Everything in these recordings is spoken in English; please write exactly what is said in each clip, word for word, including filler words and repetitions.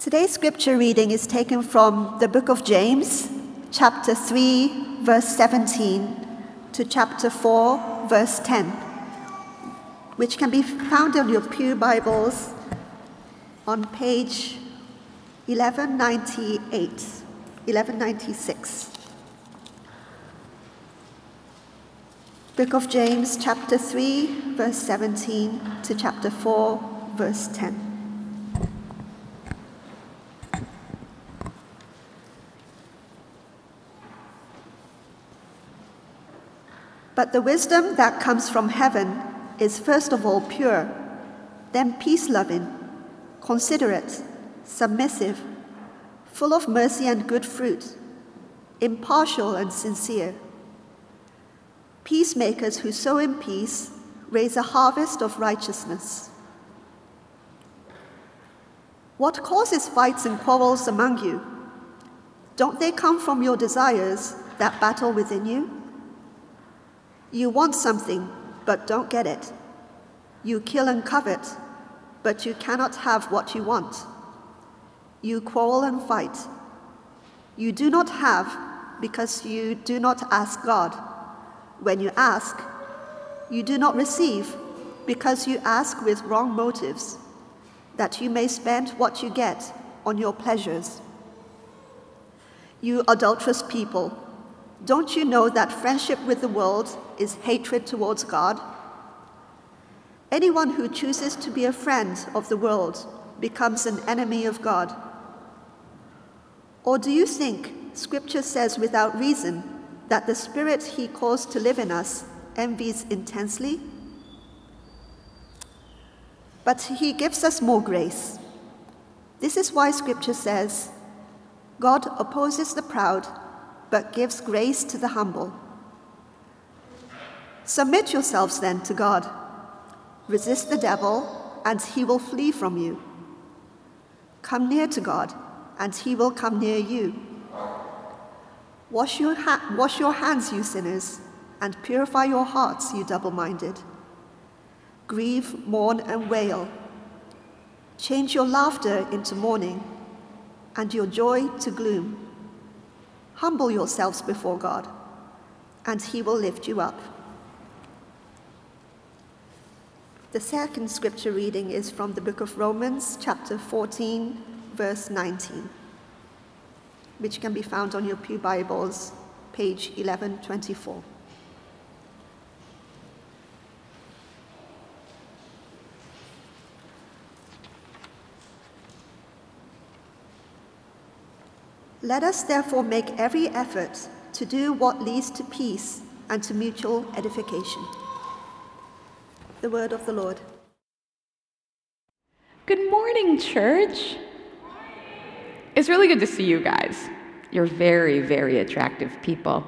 Today's scripture reading is taken from the book of James, chapter three, verse seventeen, to chapter four, verse ten, which can be found on your pew Bibles on page eleven ninety-eight, eleven ninety-six. Book of James, chapter three, verse seventeen, to chapter four, verse ten. But the wisdom that comes from heaven is first of all pure, then peace-loving, considerate, submissive, full of mercy and good fruit, impartial and sincere. Peacemakers who sow in peace raise a harvest of righteousness. What causes fights and quarrels among you? Don't they come from your desires that battle within you? You want something, but don't get it. You kill and covet, but you cannot have what you want. You quarrel and fight. You do not have because you do not ask God. When you ask, you do not receive because you ask with wrong motives, that you may spend what you get on your pleasures. You adulterous people, don't you know that friendship with the world is hatred towards God? Anyone who chooses to be a friend of the world becomes an enemy of God. Or do you think Scripture says without reason that the Spirit He caused to live in us envies intensely? But He gives us more grace. This is why Scripture says, God opposes the proud, but gives grace to the humble. Submit yourselves then to God. Resist the devil, and he will flee from you. Come near to God, and he will come near you. Wash your, ha- wash your hands, you sinners, and purify your hearts, you double-minded. Grieve, mourn, and wail. Change your laughter into mourning, and your joy to gloom. Humble yourselves before God, and He will lift you up. The second scripture reading is from the book of Romans, chapter fourteen, verse nineteen, which can be found on your pew Bibles, page eleven twenty-four. Let us therefore make every effort to do what leads to peace and to mutual edification. The word of the Lord. Good morning, church. It's really good to see you guys. You're very, very attractive people.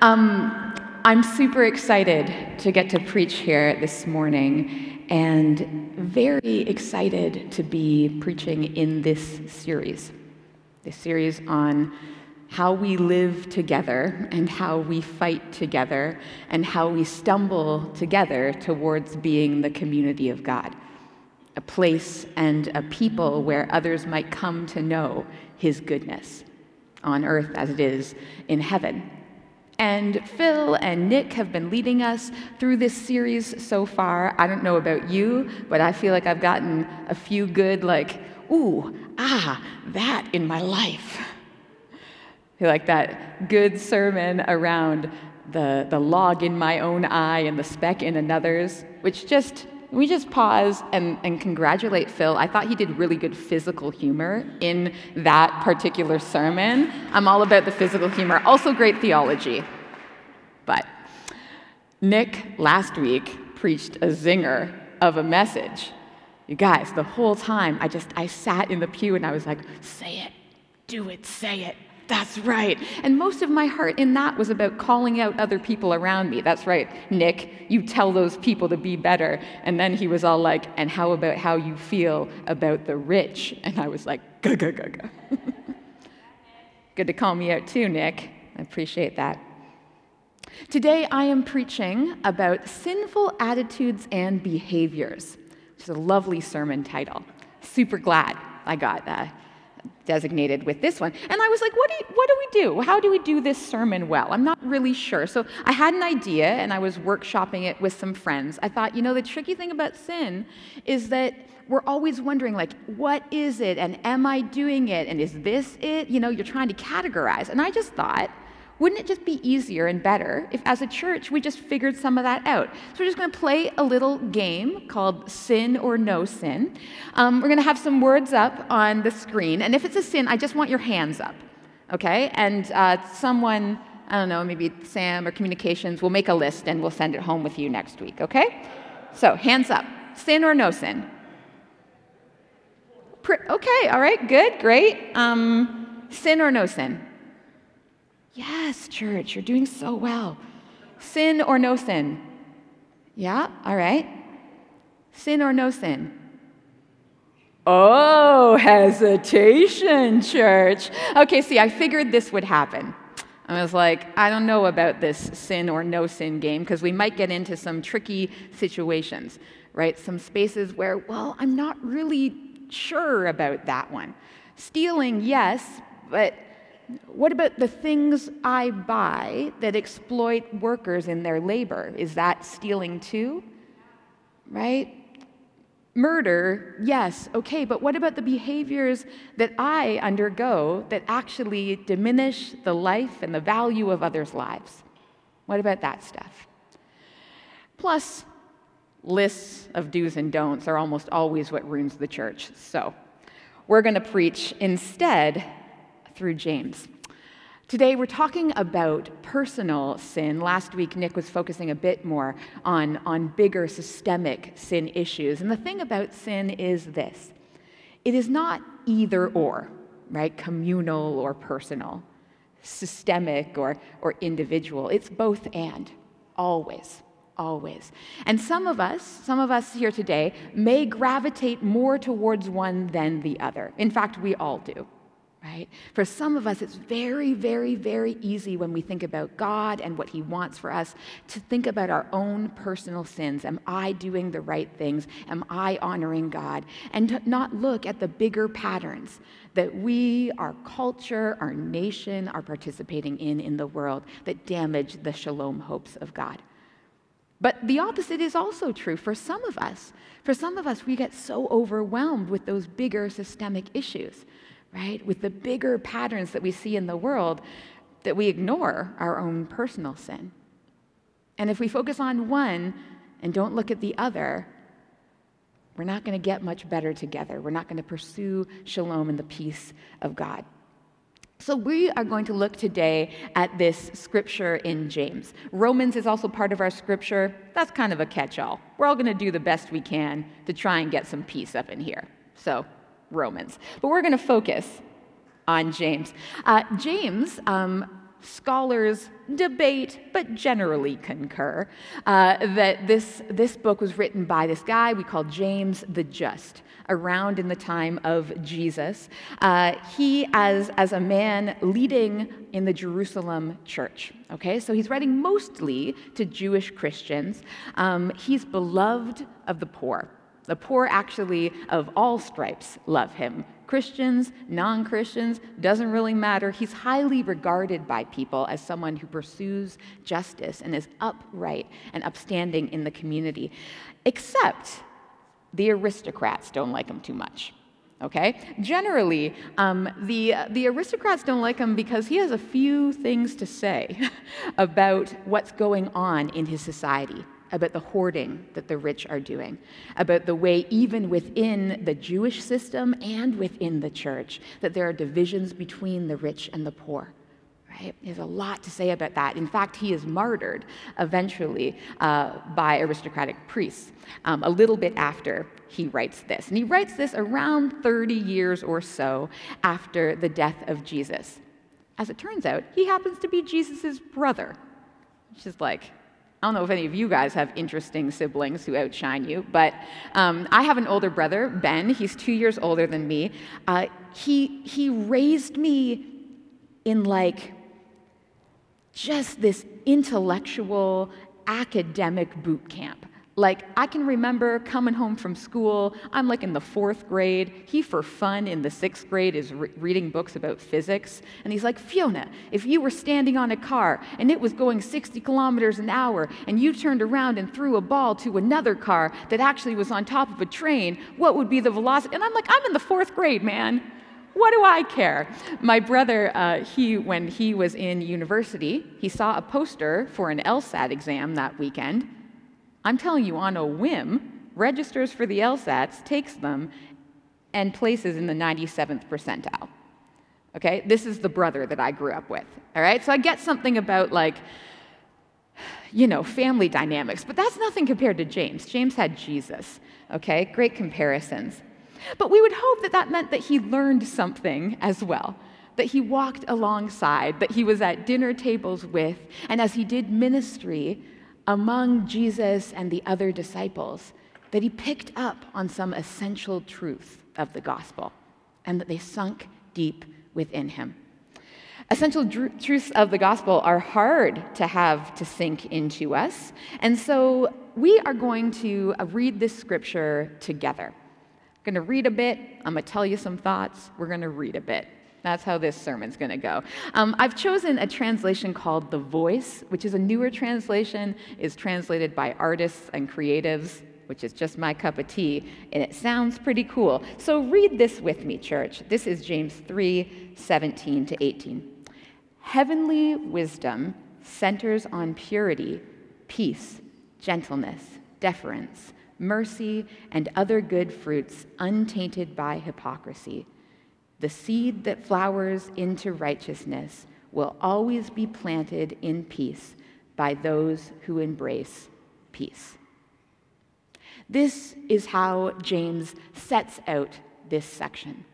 Um, I'm super excited to get to preach here this morning and very excited to be preaching in this series. This series on how we live together and how we fight together and how we stumble together towards being the community of God, a place and a people where others might come to know His goodness on earth as it is in heaven. And Phil and Nick have been leading us through this series so far. I don't know about you, but I feel like I've gotten a few good, like, ooh, ah, that in my life. I feel like that good sermon around the, the log in my own eye and the speck in another's, which just, we just pause and, and congratulate Phil. I thought he did really good physical humor in that particular sermon. I'm all about the physical humor, also great theology. But Nick last week preached a zinger of a message. You guys, the whole time, I just, I sat in the pew and I was like, say it, do it, say it, that's right. And most of my heart in that was about calling out other people around me. That's right, Nick, you tell those people to be better. And then he was all like, and how about how you feel about the rich? And I was like, go, go, go, go. Good to call me out too, Nick. I appreciate that. Today, I am preaching about sinful attitudes and behaviors. It's a lovely sermon title. Super glad I got uh, designated with this one. And I was like, what do, you, what do we do? How do we do this sermon well? I'm not really sure. So I had an idea, and I was workshopping it with some friends. I thought, you know, the tricky thing about sin is that we're always wondering, like, what is it, and am I doing it, and is this it? You know, you're trying to categorize. And I just thought, wouldn't it just be easier and better if, as a church, we just figured some of that out? So we're just going to play a little game called Sin or No Sin. Um, we're going to have some words up on the screen. And if it's a sin, I just want your hands up, okay? And uh, someone, I don't know, maybe Sam or communications, will make a list and we'll send it home with you next week, okay? So hands up. Sin or no sin? Pr- okay, all right, good, great. Um, sin or no sin? Yes, church, you're doing so well. Sin or no sin? Yeah, all right. Sin or no sin? Oh, hesitation, church. Okay, see, I figured this would happen. I was like, I don't know about this sin or no sin game, because we might get into some tricky situations, right? Some spaces where, well, I'm not really sure about that one. Stealing, yes, but what about the things I buy that exploit workers in their labor? Is that stealing too? Right? Murder, yes, okay, but what about the behaviors that I undergo that actually diminish the life and the value of others' lives? What about that stuff? Plus, lists of do's and don'ts are almost always what ruins the church. So we're going to preach instead through James. Today we're talking about personal sin. Last week Nick was focusing a bit more on, on bigger systemic sin issues. And the thing about sin is this: it is not either or, right? Communal or personal, systemic or, or individual. It's both and, always. Always. And some of us, some of us here today may gravitate more towards one than the other. In fact, we all do. Right? For some of us, it's very, very, very easy when we think about God and what he wants for us to think about our own personal sins. Am I doing the right things? Am I honoring God? And to not look at the bigger patterns that we, our culture, our nation are participating in in the world that damage the shalom hopes of God. But the opposite is also true for some of us. For some of us, we get so overwhelmed with those bigger systemic issues, right? With the bigger patterns that we see in the world, that we ignore our own personal sin. And if we focus on one and don't look at the other, we're not going to get much better together. We're not going to pursue shalom and the peace of God. So we are going to look today at this scripture in James. Romans is also part of our scripture. That's kind of a catch-all. We're all going to do the best we can to try and get some peace up in here. So Romans. But we're going to focus on James. Uh, James, um, scholars debate, but generally concur, uh, that this, this book was written by this guy we call James the Just, around in the time of Jesus. Uh, he, as, as a man leading in the Jerusalem church, okay? So he's writing mostly to Jewish Christians. Um, he's beloved of the poor. The poor actually of all stripes love him. Christians, non-Christians, doesn't really matter. He's highly regarded by people as someone who pursues justice and is upright and upstanding in the community. Except the aristocrats don't like him too much, okay? Generally, um, the, the aristocrats don't like him because he has a few things to say about what's going on in his society, about the hoarding that the rich are doing, about the way even within the Jewish system and within the church that there are divisions between the rich and the poor, right? He has a lot to say about that. In fact, he is martyred eventually uh, by aristocratic priests um, a little bit after he writes this. And he writes this around thirty years or so after the death of Jesus. As it turns out, he happens to be Jesus's brother, which is like, I don't know if any of you guys have interesting siblings who outshine you, but um, I have an older brother, Ben. He's two years older than me. Uh, he he raised me in like just this intellectual academic boot camp. Like, I can remember coming home from school, I'm like in the fourth grade, he for fun in the sixth grade is re- reading books about physics, and he's like, Fiona, if you were standing on a car and it was going sixty kilometers an hour and you turned around and threw a ball to another car that actually was on top of a train, what would be the velocity? And I'm like, I'm in the fourth grade, man. What do I care? My brother, uh, he when he was in university, he saw a poster for an LSAT exam that weekend. I'm telling you, on a whim, registers for the LSATs, takes them, and places in the ninety-seventh percentile. Okay? This is the brother that I grew up with. All right? So I get something about, like, you know, family dynamics, but that's nothing compared to James. James had Jesus. Okay? Great comparisons. But we would hope that that meant that he learned something as well, that he walked alongside, that he was at dinner tables with, and as he did ministry among Jesus and the other disciples, that he picked up on some essential truth of the gospel, and that they sunk deep within him. Essential dr- truths of the gospel are hard to have to sink into us, and so we are going to read this scripture together. I'm going to read a bit, I'm going to tell you some thoughts, we're going to read a bit. That's how this sermon's going to go. Um, I've chosen a translation called The Voice, which is a newer translation, is translated by artists and creatives, which is just my cup of tea, and it sounds pretty cool. So read this with me, church. This is James three, seventeen to eighteen. Heavenly wisdom centers on purity, peace, gentleness, deference, mercy, and other good fruits untainted by hypocrisy. The seed that flowers into righteousness will always be planted in peace by those who embrace peace. This is how James sets out this section.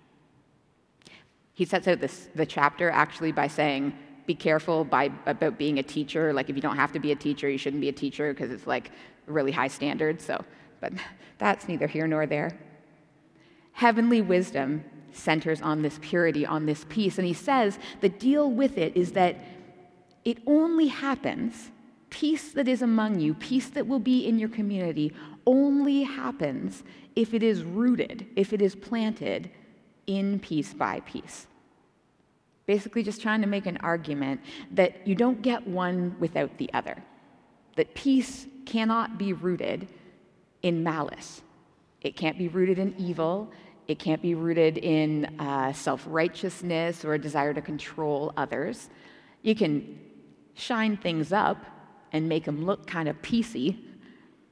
He sets out this, the chapter actually by saying, be careful by, about being a teacher. Like, if you don't have to be a teacher, you shouldn't be a teacher because it's like really high standards. So, but that's neither here nor there. Heavenly wisdom centers on this purity, on this peace. And he says the deal with it is that it only happens, peace that is among you, peace that will be in your community, only happens if it is rooted, if it is planted in peace by peace. Basically just trying to make an argument that you don't get one without the other, that peace cannot be rooted in malice. It can't be rooted in evil. It can't be rooted in uh, self-righteousness or a desire to control others. You can shine things up and make them look kind of peacey,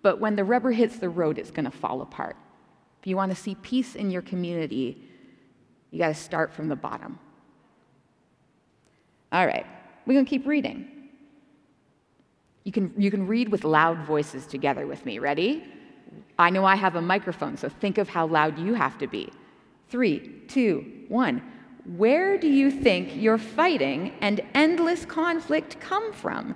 but when the rubber hits the road, it's going to fall apart. If you want to see peace in your community, you got to start from the bottom. All right, we're going to keep reading. You can, you can read with loud voices together with me. Ready? I know I have a microphone, so think of how loud you have to be. Three, two, one. Where do you think your fighting and endless conflict come from?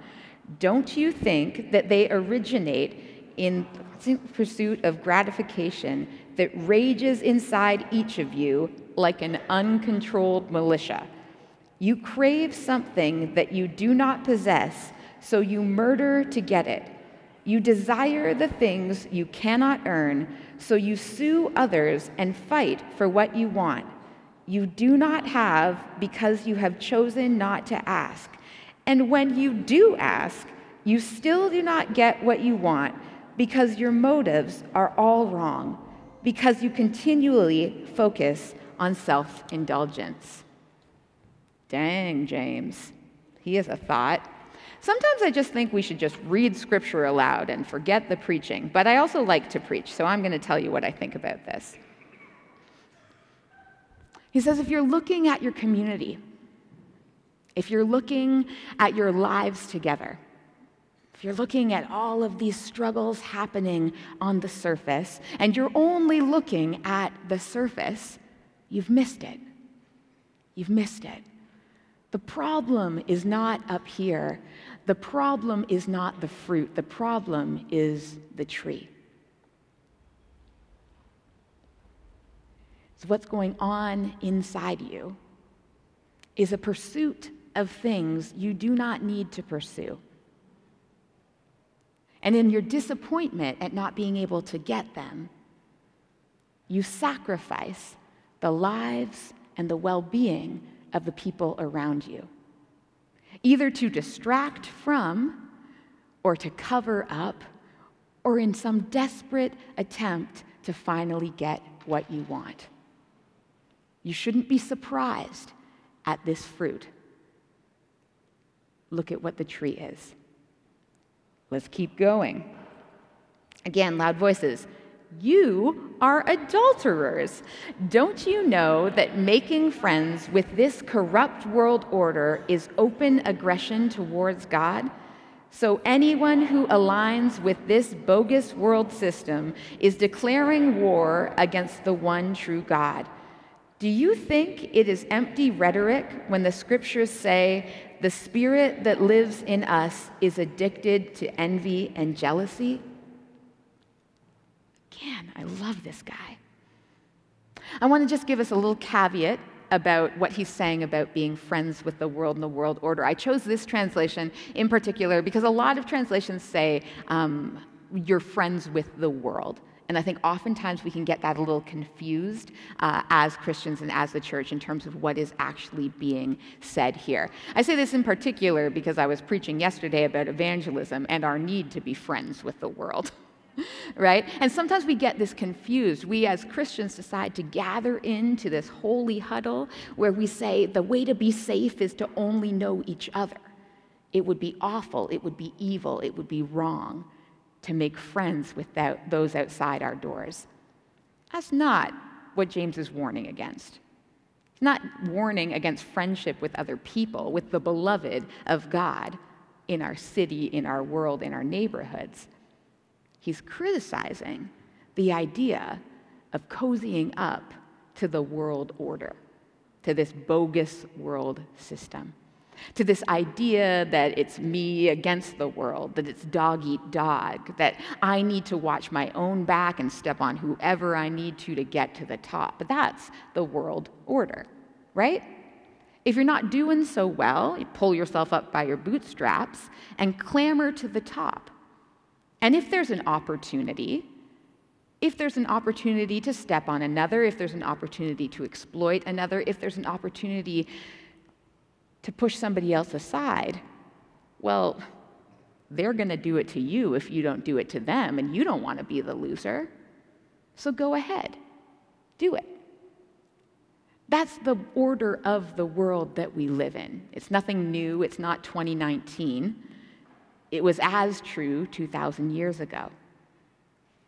Don't you think that they originate in the pursuit of gratification that rages inside each of you like an uncontrolled militia? You crave something that you do not possess, so you murder to get it. You desire the things you cannot earn, so you sue others and fight for what you want. You do not have because you have chosen not to ask. And when you do ask, you still do not get what you want because your motives are all wrong, because you continually focus on self-indulgence. Dang, James. He is a thought. Sometimes I just think we should just read scripture aloud and forget the preaching, but I also like to preach, so I'm going to tell you what I think about this. He says, if you're looking at your community, if you're looking at your lives together, if you're looking at all of these struggles happening on the surface, and you're only looking at the surface, you've missed it. You've missed it. The problem is not up here. The problem is not the fruit. The problem is the tree. So what's going on inside you is a pursuit of things you do not need to pursue. and in your disappointment at not being able to get them, you sacrifice the lives and the well-being of the people around you, either to distract from or to cover up or in some desperate attempt to finally get what you want. You shouldn't be surprised at this fruit. Look at what the tree is. Let's keep going. Again, loud voices. You are adulterers. Don't you know that making friends with this corrupt world order is open aggression towards God? So anyone who aligns with this bogus world system is declaring war against the one true God. Do you think it is empty rhetoric when the scriptures say the spirit that lives in us is addicted to envy and jealousy? Man, I love this guy. I want to just give us a little caveat about what he's saying about being friends with the world and the world order. I chose this translation in particular because a lot of translations say um, you're friends with the world. And I think oftentimes we can get that a little confused uh, as Christians and as the church in terms of what is actually being said here. I say this in particular because I was preaching yesterday about evangelism and our need to be friends with the world. Right? And sometimes we get this confused. We as Christians decide to gather into this holy huddle where we say the way to be safe is to only know each other. It would be awful, it would be evil, it would be wrong to make friends with those outside our doors. That's not what James is warning against. He's not warning against friendship with other people, with the beloved of God in our city, in our world, in our neighborhoods. He's criticizing the idea of cozying up to the world order, to this bogus world system, to this idea that it's me against the world, that it's dog eat dog, that I need to watch my own back and step on whoever I need to to get to the top. But that's the world order, right? If you're not doing so well, you pull yourself up by your bootstraps and clamber to the top. And if there's an opportunity, if there's an opportunity to step on another, if there's an opportunity to exploit another, if there's an opportunity to push somebody else aside, well, they're going to do it to you if you don't do it to them, and you don't want to be the loser. So go ahead. Do it. That's the order of the world that we live in. It's nothing new. It's not twenty nineteen. It was as true two thousand years ago.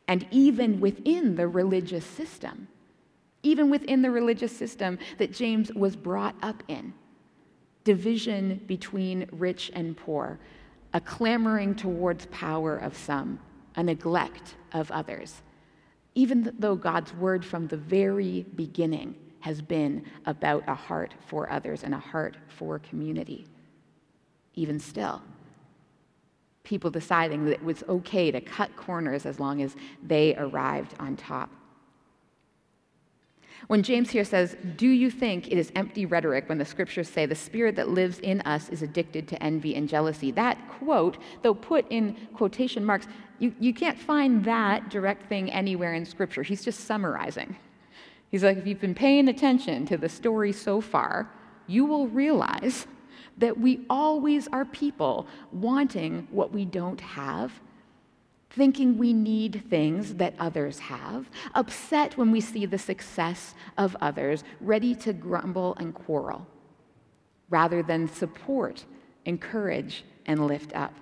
And even within the religious system, even within the religious system that James was brought up in, division between rich and poor, a clamoring towards power of some, a neglect of others, even though God's word from the very beginning has been about a heart for others and a heart for community, even still. People deciding that it was okay to cut corners as long as they arrived on top. When James here says, do you think it is empty rhetoric when the scriptures say the spirit that lives in us is addicted to envy and jealousy? That quote, though put in quotation marks, you, you can't find that direct thing anywhere in scripture. He's just summarizing. He's like, if you've been paying attention to the story so far, you will realize that we always are people wanting what we don't have, thinking we need things that others have, upset when we see the success of others, ready to grumble and quarrel, rather than support, encourage, and lift up.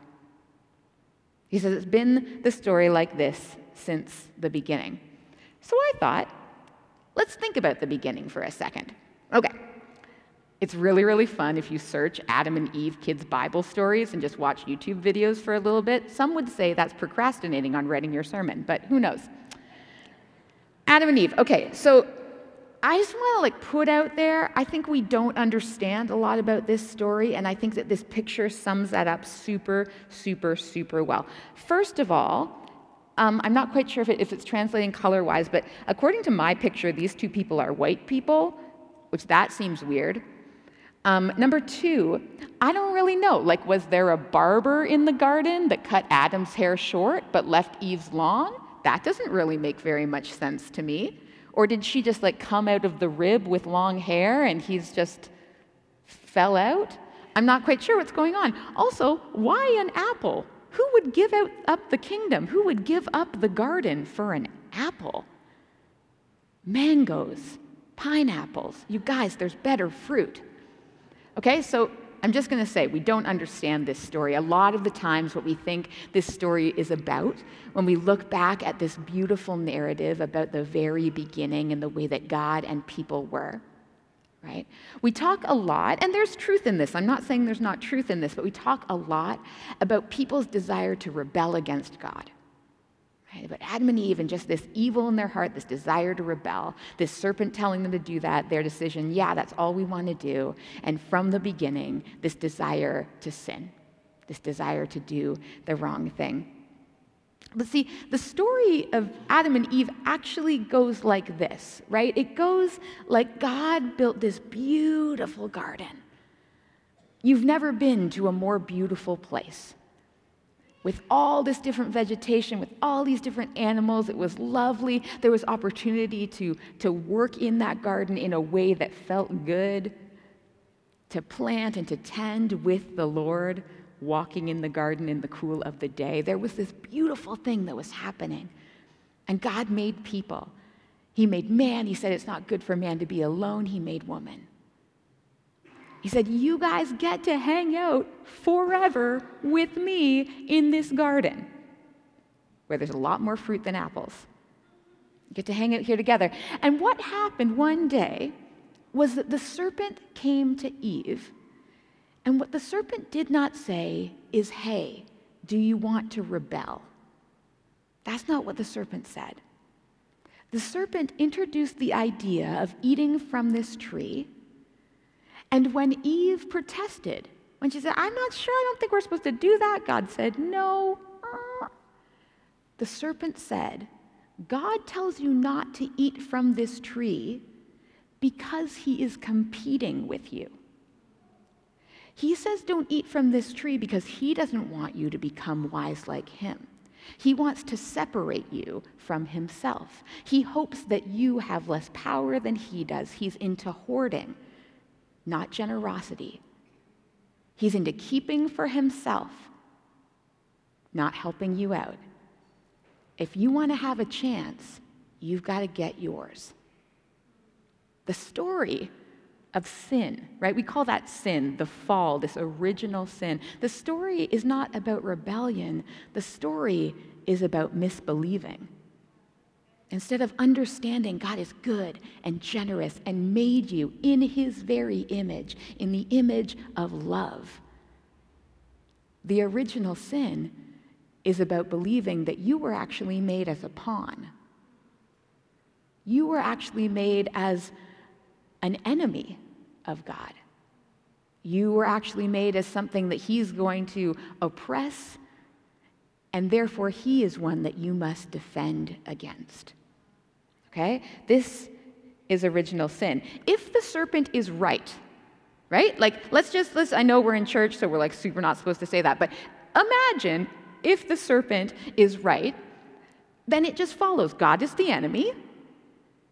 He says it's been the story like this since the beginning. So I thought, let's think about the beginning for a second. Okay. It's really, really fun if you search Adam and Eve kids' Bible stories and just watch YouTube videos for a little bit. Some would say that's procrastinating on writing your sermon, but who knows? Adam and Eve. Okay, so I just want to like put out there, I think we don't understand a lot about this story, and I think that this picture sums that up super, super, super well. First of all, Um, I'm not quite sure if, it, if it's translating color-wise, but according to my picture, these two people are white people, which that seems weird. Um, number two, I don't really know. Like, was there a barber in the garden that cut Adam's hair short but left Eve's long? That doesn't really make very much sense to me. Or did she just, like, come out of the rib with long hair and he's just fell out? I'm not quite sure what's going on. Also, why an apple? Who would give out, up the kingdom? Who would give up the garden for an apple? Mangoes, pineapples. You guys, there's better fruit. Okay, so I'm just going to say we don't understand this story. A lot of the times what we think this story is about, when we look back at this beautiful narrative about the very beginning and the way that God and people were, right? We talk a lot, and there's truth in this. I'm not saying there's not truth in this, but we talk a lot about people's desire to rebel against God. Right? About Adam and Eve and just this evil in their heart, this desire to rebel, this serpent telling them to do that, their decision, yeah, that's all we want to do. And from the beginning, this desire to sin, this desire to do the wrong thing. But see, the story of Adam and Eve actually goes like this, right? It goes like God built this beautiful garden. You've never been to a more beautiful place. With all this different vegetation, with all these different animals, it was lovely. There was opportunity to, to work in that garden in a way that felt good, to plant and to tend with the Lord, walking in the garden in the cool of the day. There was this beautiful thing that was happening. And God made people. He made man. He said it's not good for man to be alone. He made woman. He said, you guys get to hang out forever with me in this garden where there's a lot more fruit than apples. You get to hang out here together. And what happened one day was that the serpent came to Eve, and what the serpent did not say is, hey, do you want to rebel? That's not what the serpent said. The serpent introduced the idea of eating from this tree. And when Eve protested, when she said, I'm not sure, I don't think we're supposed to do that, God said, no. The serpent said, God tells you not to eat from this tree because he is competing with you. He says don't eat from this tree because he doesn't want you to become wise like him. He wants to separate you from himself. He hopes that you have less power than he does. He's into hoarding, not generosity. He's into keeping for himself, not helping you out. If you want to have a chance, you've got to get yours. The story of sin, right? We call that sin, the fall, this original sin. The story is not about rebellion. The story is about misbelieving. Instead of understanding God is good and generous and made you in his very image, in the image of love. The original sin is about believing that you were actually made as a pawn. You were actually made as an enemy of God. You were actually made as something that he's going to oppress, and therefore he is one that you must defend against. Okay? This is original sin. If the serpent is right, right? Like, let's just, let's, I know we're in church, so we're like super not supposed to say that, but imagine if the serpent is right, then it just follows God is the enemy,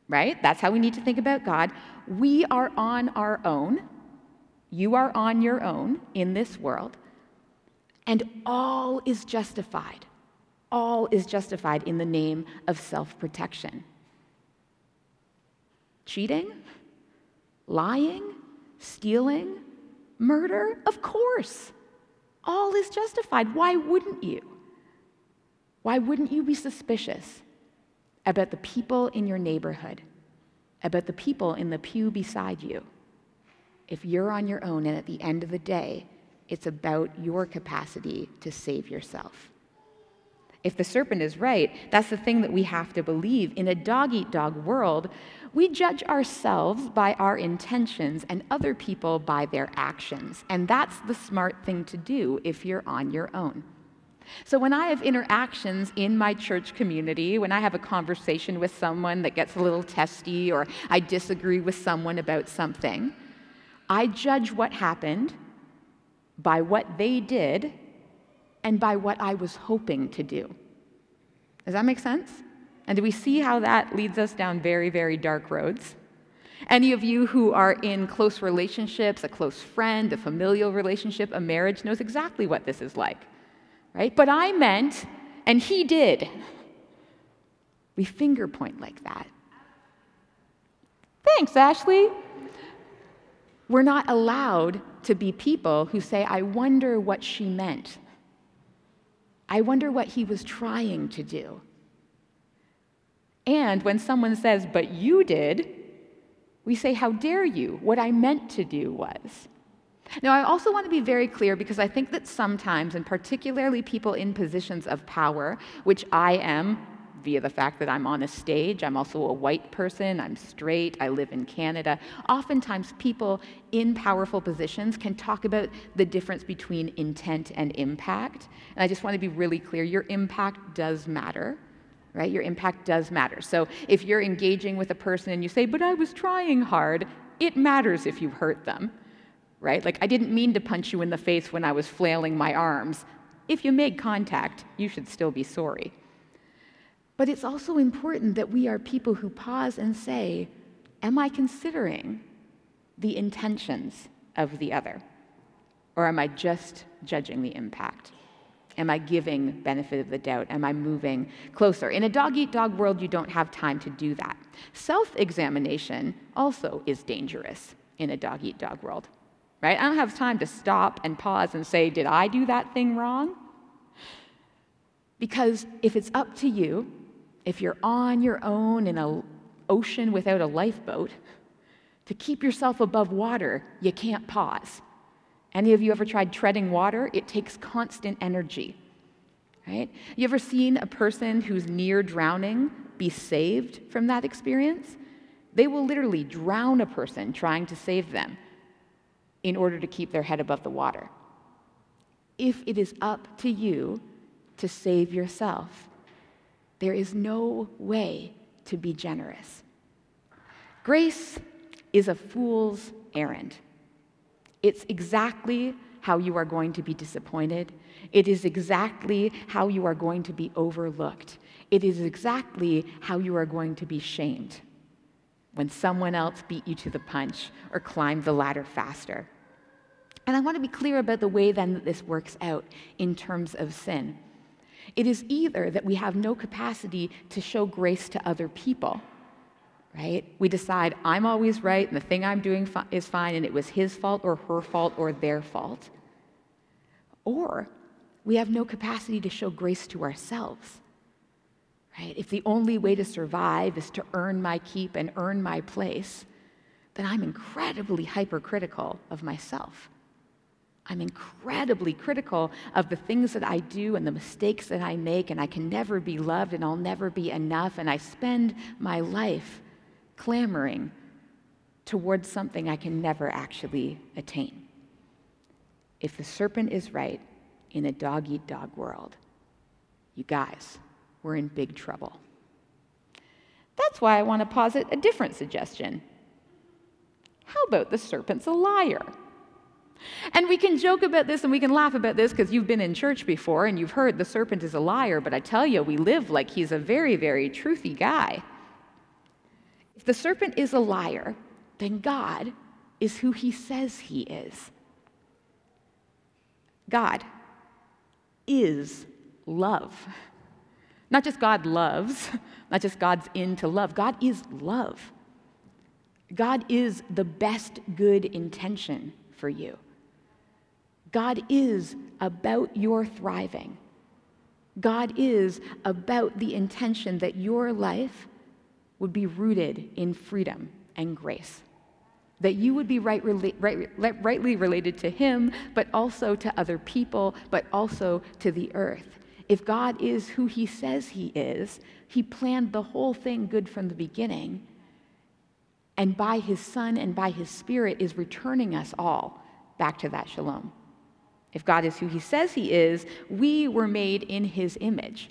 right? That's how we need to think about God. We are on our own. You are on your own in this world. And all is justified. All is justified in the name of self-protection. Cheating, lying, stealing, murder, of course. All is justified. Why wouldn't you? Why wouldn't you be suspicious about the people in your neighborhood, about the people in the pew beside you, if you're on your own and at the end of the day, it's about your capacity to save yourself? If the serpent is right, that's the thing that we have to believe. In a dog-eat-dog world, we judge ourselves by our intentions and other people by their actions. And that's the smart thing to do if you're on your own. So when I have interactions in my church community, when I have a conversation with someone that gets a little testy or I disagree with someone about something, I judge what happened by what they did and by what I was hoping to do. Does that make sense? And do we see how that leads us down very, very dark roads? Any of you who are in close relationships, a close friend, a familial relationship, a marriage, knows exactly what this is like, right? But I meant, and he did. We finger point like that. Thanks, Ashley. We're not allowed to be people who say, I wonder what she meant. I wonder what he was trying to do. And when someone says, but you did, we say, how dare you? What I meant to do was. Now, I also want to be very clear, because I think that sometimes, and particularly people in positions of power, which I am, via the fact that I'm on a stage, I'm also a white person, I'm straight, I live in Canada. Oftentimes people in powerful positions can talk about the difference between intent and impact. And I just want to be really clear, your impact does matter, right? Your impact does matter. So if you're engaging with a person and you say, but I was trying hard, it matters if you hurt them, right? Like, I didn't mean to punch you in the face when I was flailing my arms. If you made contact, you should still be sorry. But it's also important that we are people who pause and say, am I considering the intentions of the other? Or am I just judging the impact? Am I giving benefit of the doubt? Am I moving closer? In a dog-eat-dog world, you don't have time to do that. Self-examination also is dangerous in a dog-eat-dog world, right? I don't have time to stop and pause and say, did I do that thing wrong? Because if it's up to you, if you're on your own in an ocean without a lifeboat, to keep yourself above water, you can't pause. Any of you ever tried treading water? It takes constant energy, right? You ever seen a person who's near drowning be saved from that experience? They will literally drown a person trying to save them in order to keep their head above the water. If it is up to you to save yourself, there is no way to be generous. Grace is a fool's errand. It's exactly how you are going to be disappointed. It is exactly how you are going to be overlooked. It is exactly how you are going to be shamed when someone else beat you to the punch or climbed the ladder faster. And I want to be clear about the way then that this works out in terms of sin. It is either that we have no capacity to show grace to other people, right? We decide, I'm always right, and the thing I'm doing fi- is fine, and it was his fault or her fault or their fault. Or we have no capacity to show grace to ourselves, right? If the only way to survive is to earn my keep and earn my place, then I'm incredibly hypercritical of myself. I'm incredibly critical of the things that I do and the mistakes that I make, and I can never be loved and I'll never be enough, and I spend my life clamoring towards something I can never actually attain. If the serpent is right in a dog-eat-dog world, you guys, we're in big trouble. That's why I want to posit a different suggestion. How about the serpent's a liar? And we can joke about this and we can laugh about this because you've been in church before and you've heard the serpent is a liar, but I tell you, we live like he's a very, very truthy guy. If the serpent is a liar, then God is who he says he is. God is love. Not just God loves, not just God's into love. God is love. God is the best good intention for you. God is about your thriving. God is about the intention that your life would be rooted in freedom and grace, that you would be right, right, rightly related to him, but also to other people, but also to the earth. If God is who he says he is, he planned the whole thing good from the beginning, and by his Son and by his Spirit is returning us all back to that shalom. If God is who he says he is, we were made in his image,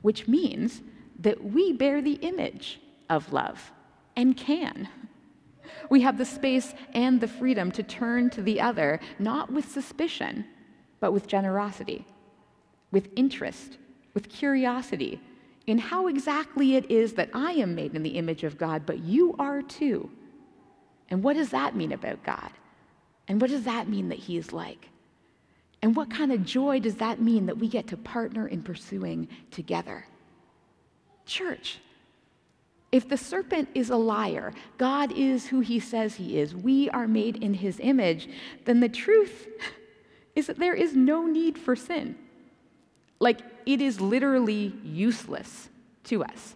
which means that we bear the image of love and can. We have the space and the freedom to turn to the other, not with suspicion, but with generosity, with interest, with curiosity, in how exactly it is that I am made in the image of God, but you are too. And what does that mean about God? And what does that mean that He is like? And what kind of joy does that mean that we get to partner in pursuing together? Church, if the serpent is a liar, God is who He says He is, we are made in His image, then the truth is that there is no need for sin. Like, it is literally useless to us.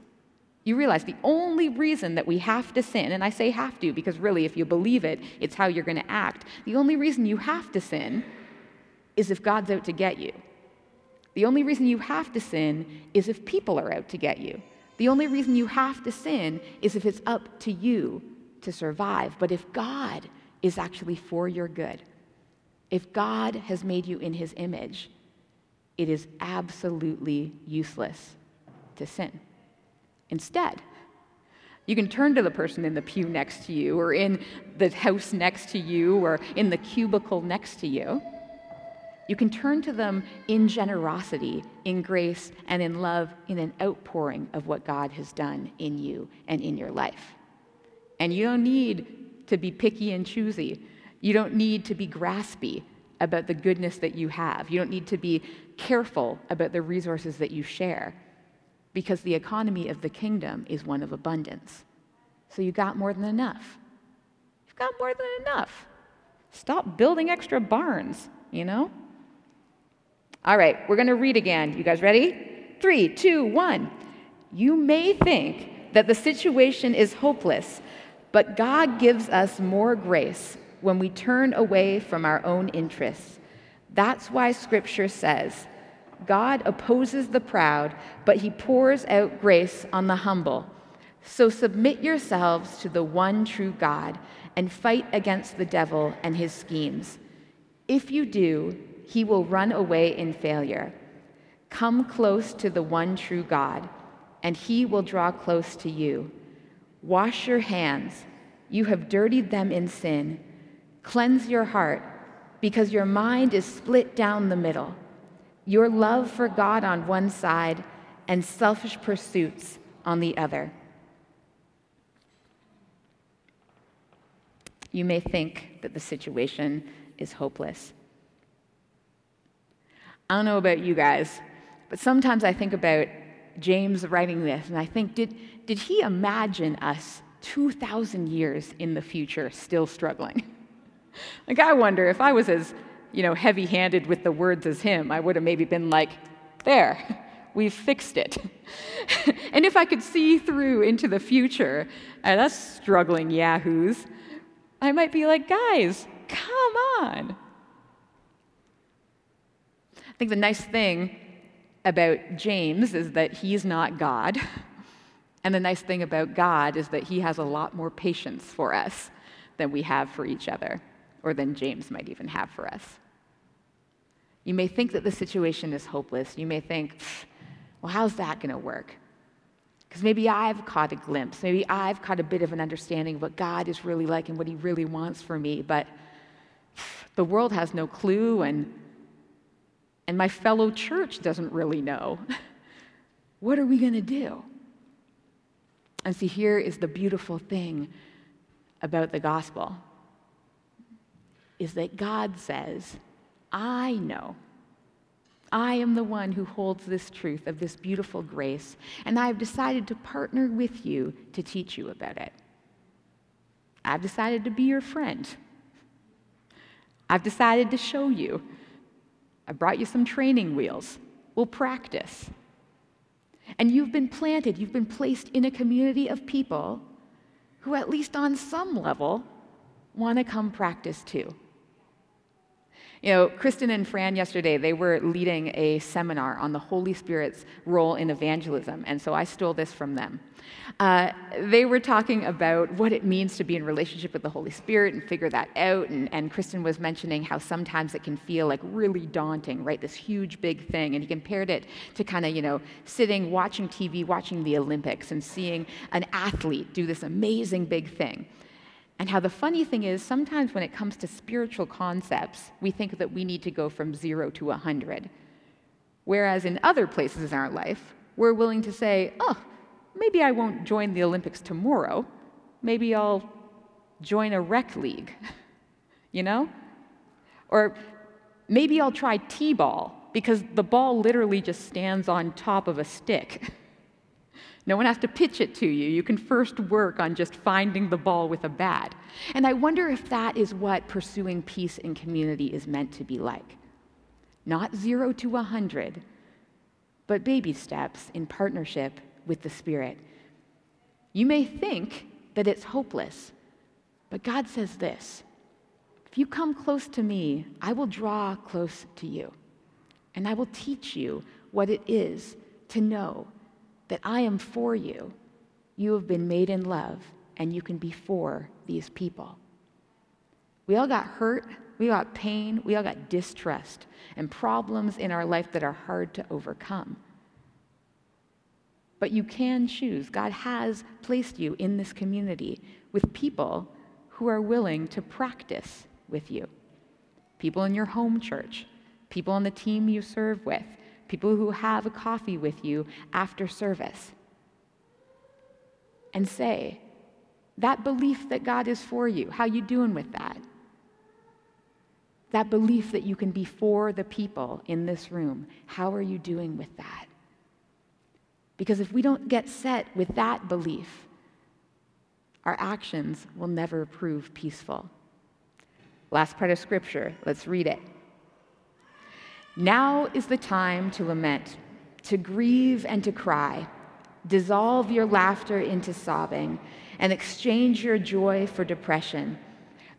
You realize the only reason that we have to sin, and I say have to because really if you believe it, it's how you're going to act. The only reason you have to sin is if God's out to get you. The only reason you have to sin is if people are out to get you. The only reason you have to sin is if it's up to you to survive. But if God is actually for your good, if God has made you in His image, it is absolutely useless to sin. Instead, you can turn to the person in the pew next to you, or in the house next to you, or in the cubicle next to you. You can turn to them in generosity, in grace, and in love, in an outpouring of what God has done in you and in your life. And you don't need to be picky and choosy. You don't need to be graspy about the goodness that you have. You don't need to be careful about the resources that you share, because the economy of the kingdom is one of abundance. So you got more than enough. You've got more than enough. Stop building extra barns, you know? All right, we're going to read again. You guys ready? Three, two, one. You may think that the situation is hopeless, but God gives us more grace when we turn away from our own interests. That's why Scripture says, God opposes the proud, but He pours out grace on the humble. So submit yourselves to the one true God and fight against the devil and his schemes. If you do, he will run away in failure. Come close to the one true God, and He will draw close to you. Wash your hands. You have dirtied them in sin. Cleanse your heart, because your mind is split down the middle. Your love for God on one side and selfish pursuits on the other. You may think that the situation is hopeless. I don't know about you guys, but sometimes I think about James writing this, and I think, did, did he imagine us two thousand years in the future still struggling? Like, I wonder if I was as, you know, heavy-handed with the words as him, I would have maybe been like, there, we've fixed it. And if I could see through into the future at us struggling yahoos, I might be like, guys, come on. I think the nice thing about James is that he's not God. And the nice thing about God is that He has a lot more patience for us than we have for each other, or than James might even have for us. You may think that the situation is hopeless. You may think, well, how's that going to work? Because maybe I've caught a glimpse. Maybe I've caught a bit of an understanding of what God is really like and what He really wants for me. But the world has no clue, and, and my fellow church doesn't really know. What are we going to do? And see, here is the beautiful thing about the gospel, is that God says, I know. I am the one who holds this truth of this beautiful grace, and I have decided to partner with you to teach you about it. I've decided to be your friend. I've decided to show you. I brought you some training wheels. We'll practice. And you've been planted, you've been placed in a community of people who, at least on some level, want to come practice too. You know, Kristen and Fran yesterday, they were leading a seminar on the Holy Spirit's role in evangelism, and so I stole this from them. Uh, they were talking about what it means to be in relationship with the Holy Spirit and figure that out, and, and Kristen was mentioning how sometimes it can feel like really daunting, right, this huge big thing, and he compared it to kind of, you know, sitting, watching T V, watching the Olympics, and seeing an athlete do this amazing big thing. And how the funny thing is, sometimes when it comes to spiritual concepts, we think that we need to go from zero to one hundred. Whereas in other places in our life, we're willing to say, oh, maybe I won't join the Olympics tomorrow. Maybe I'll join a rec league, you know? Or maybe I'll try t-ball, because the ball literally just stands on top of a stick. No one has to pitch it to you. You can first work on just finding the ball with a bat. And I wonder if that is what pursuing peace and community is meant to be like. Not zero to one hundred, but baby steps in partnership with the Spirit. You may think that it's hopeless, but God says this: if you come close to me, I will draw close to you, and I will teach you what it is to know that I am for you. You have been made in love, and you can be for these people. We all got hurt, we got pain, we all got distrust and problems in our life that are hard to overcome. But you can choose. God has placed you in this community with people who are willing to practice with you. People in your home church, people on the team you serve with, people who have a coffee with you after service. And say, that belief that God is for you, how you doing with that? That belief that you can be for the people in this room, how are you doing with that? Because if we don't get set with that belief, our actions will never prove peaceful. Last part of Scripture, let's read it. Now is the time to lament, to grieve and to cry. Dissolve your laughter into sobbing and exchange your joy for depression.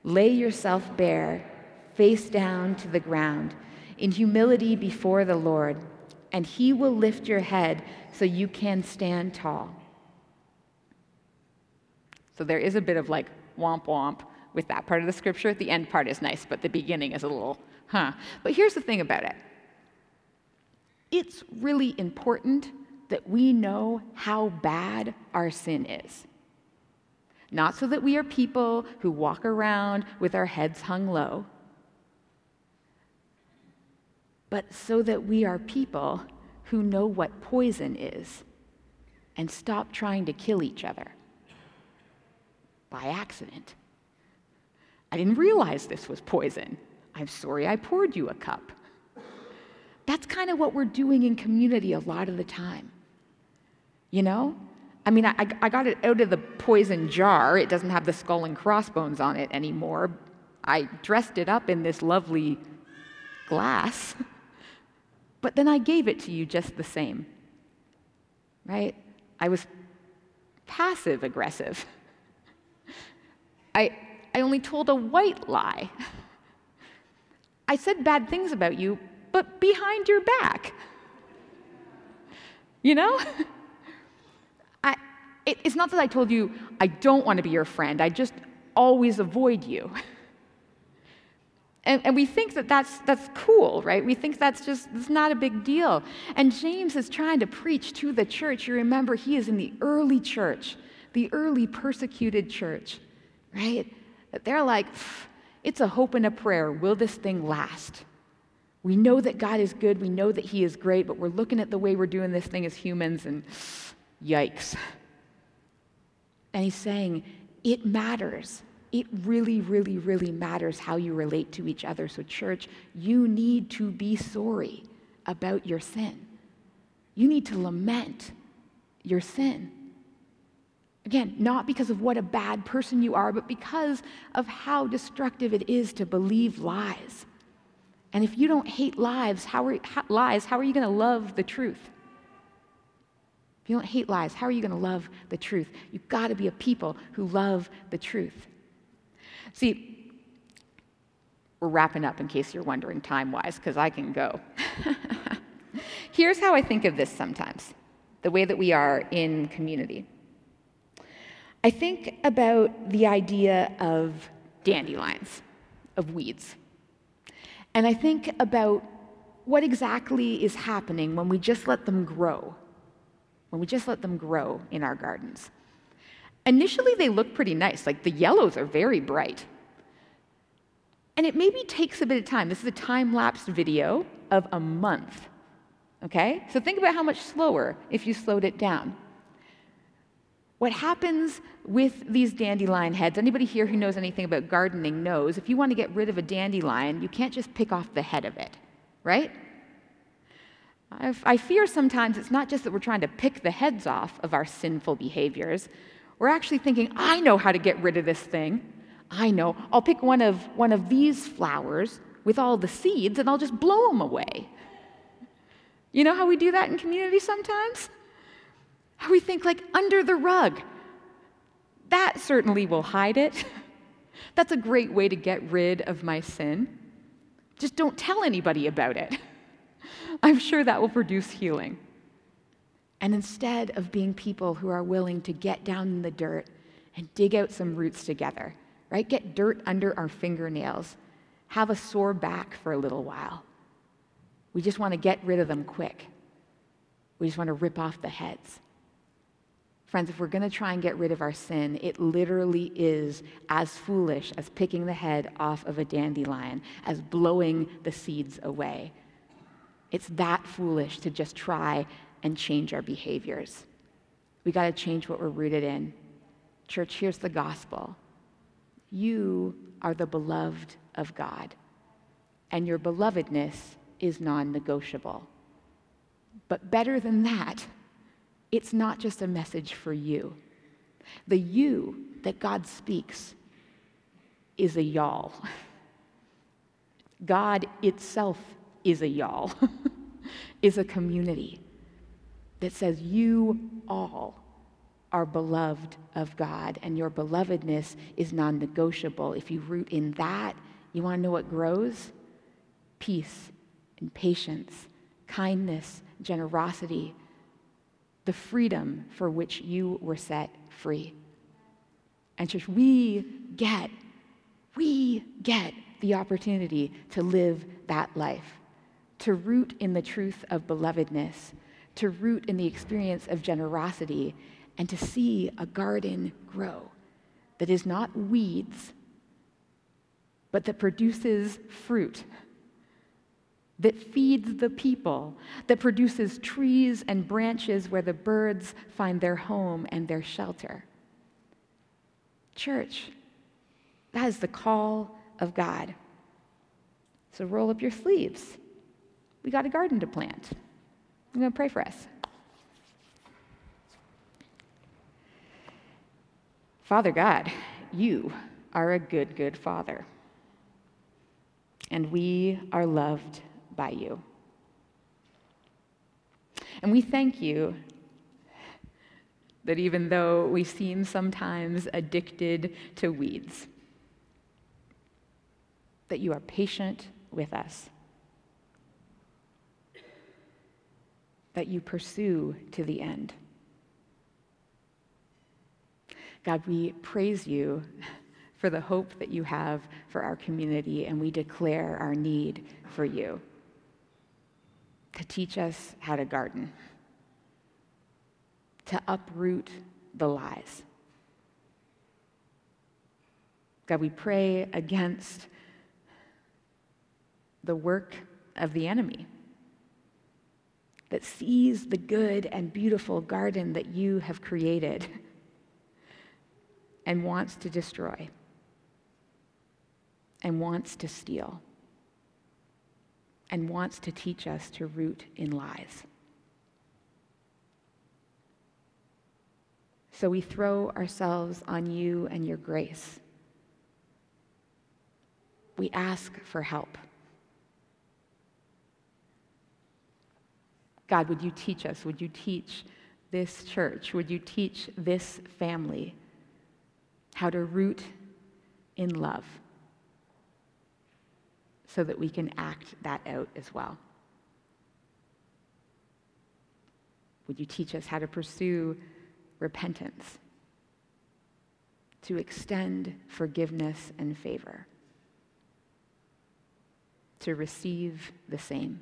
Lay yourself bare, face down to the ground, in humility before the Lord, and he will lift your head so you can stand tall. So there is a bit of like womp womp with that part of the Scripture. The end part is nice, but the beginning is a little, huh. But here's the thing about it. It's really important that we know how bad our sin is. Not so that we are people who walk around with our heads hung low, but so that we are people who know what poison is and stop trying to kill each other by accident. I didn't realize this was poison. I'm sorry I poured you a cup. That's kind of what we're doing in community a lot of the time, you know? I mean, I, I got it out of the poison jar. It doesn't have the skull and crossbones on it anymore. I dressed it up in this lovely glass. But then I gave it to you just the same, right? I was passive-aggressive. I, I only told a white lie. I said bad things about you, but behind your back. You know? I, it, it's not that I told you, I don't want to be your friend. I just always avoid you. And, and we think that that's, that's cool, right? We think that's just, it's not a big deal. And James is trying to preach to the church. You remember, he is in the early church, the early persecuted church, right? That they're like, it's a hope and a prayer. Will this thing last? We know that God is good. We know that he is great, but we're looking at the way we're doing this thing as humans, and yikes. And he's saying, it matters. It really, really, really matters how you relate to each other. So church, you need to be sorry about your sin. You need to lament your sin. Again, not because of what a bad person you are, but because of how destructive it is to believe lies. And if you don't hate lies, how are, how, lies, how are you going to love the truth? If you don't hate lies, how are you going to love the truth? You've got to be a people who love the truth. See, we're wrapping up in case you're wondering time-wise, because I can go. Here's how I think of this sometimes, the way that we are in community. I think about the idea of dandelions, of weeds. And I think about what exactly is happening when we just let them grow, when we just let them grow in our gardens. Initially, they look pretty nice. Like, the yellows are very bright. And it maybe takes a bit of time. This is a time-lapse video of a month, okay? So think about how much slower if you slowed it down. What happens with these dandelion heads, anybody here who knows anything about gardening knows, if you want to get rid of a dandelion, you can't just pick off the head of it, right? I've, I fear sometimes it's not just that we're trying to pick the heads off of our sinful behaviors. We're actually thinking, I know how to get rid of this thing. I know. I'll pick one of, one of these flowers with all the seeds, and I'll just blow them away. You know how we do that in community sometimes? How we think, like, under the rug. That certainly will hide it. That's a great way to get rid of my sin. Just don't tell anybody about it. I'm sure that will produce healing. And instead of being people who are willing to get down in the dirt and dig out some roots together, right? Get dirt under our fingernails, have a sore back for a little while. We just want to get rid of them quick. We just want to rip off the heads. Friends, if we're going to try and get rid of our sin, it literally is as foolish as picking the head off of a dandelion, as blowing the seeds away. It's that foolish to just try and change our behaviors. We got to change what we're rooted in. Church, here's the gospel. You are the beloved of God, and your belovedness is non-negotiable. But better than that, it's not just a message for you. The you that God speaks is a y'all. God itself is a y'all, is a community that says you all are beloved of God, and your belovedness is non-negotiable. If you root in that, you want to know what grows? Peace and patience, kindness, generosity, the freedom for which you were set free. And church, we get, we get the opportunity to live that life, to root in the truth of belovedness, to root in the experience of generosity, and to see a garden grow that is not weeds, but that produces fruit, that feeds the people, that produces trees and branches where the birds find their home and their shelter. Church, that is the call of God. So roll up your sleeves. We got a garden to plant. I'm going to pray for us. Father God, you are a good, good Father, and we are loved by you. And we thank you that even though we seem sometimes addicted to weeds, that you are patient with us, that you pursue to the end. God, we praise you for the hope that you have for our community, and we declare our need for you to teach us how to garden, to uproot the lies. God, we pray against the work of the enemy that sees the good and beautiful garden that you have created and wants to destroy and wants to steal and wants to teach us to root in lies. So we throw ourselves on you and your grace. We ask for help. God, would you teach us? Would you teach this church? Would you teach this family how to root in love so that we can act that out as well? Would you teach us how to pursue repentance, to extend forgiveness and favor, to receive the same?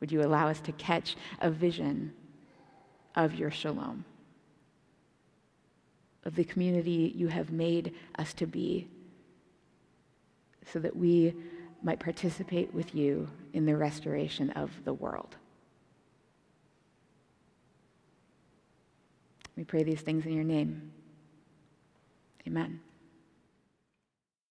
Would you allow us to catch a vision of your shalom? of the community you have made us to be, so that we might participate with you in the restoration of the world. We pray these things in your name. Amen.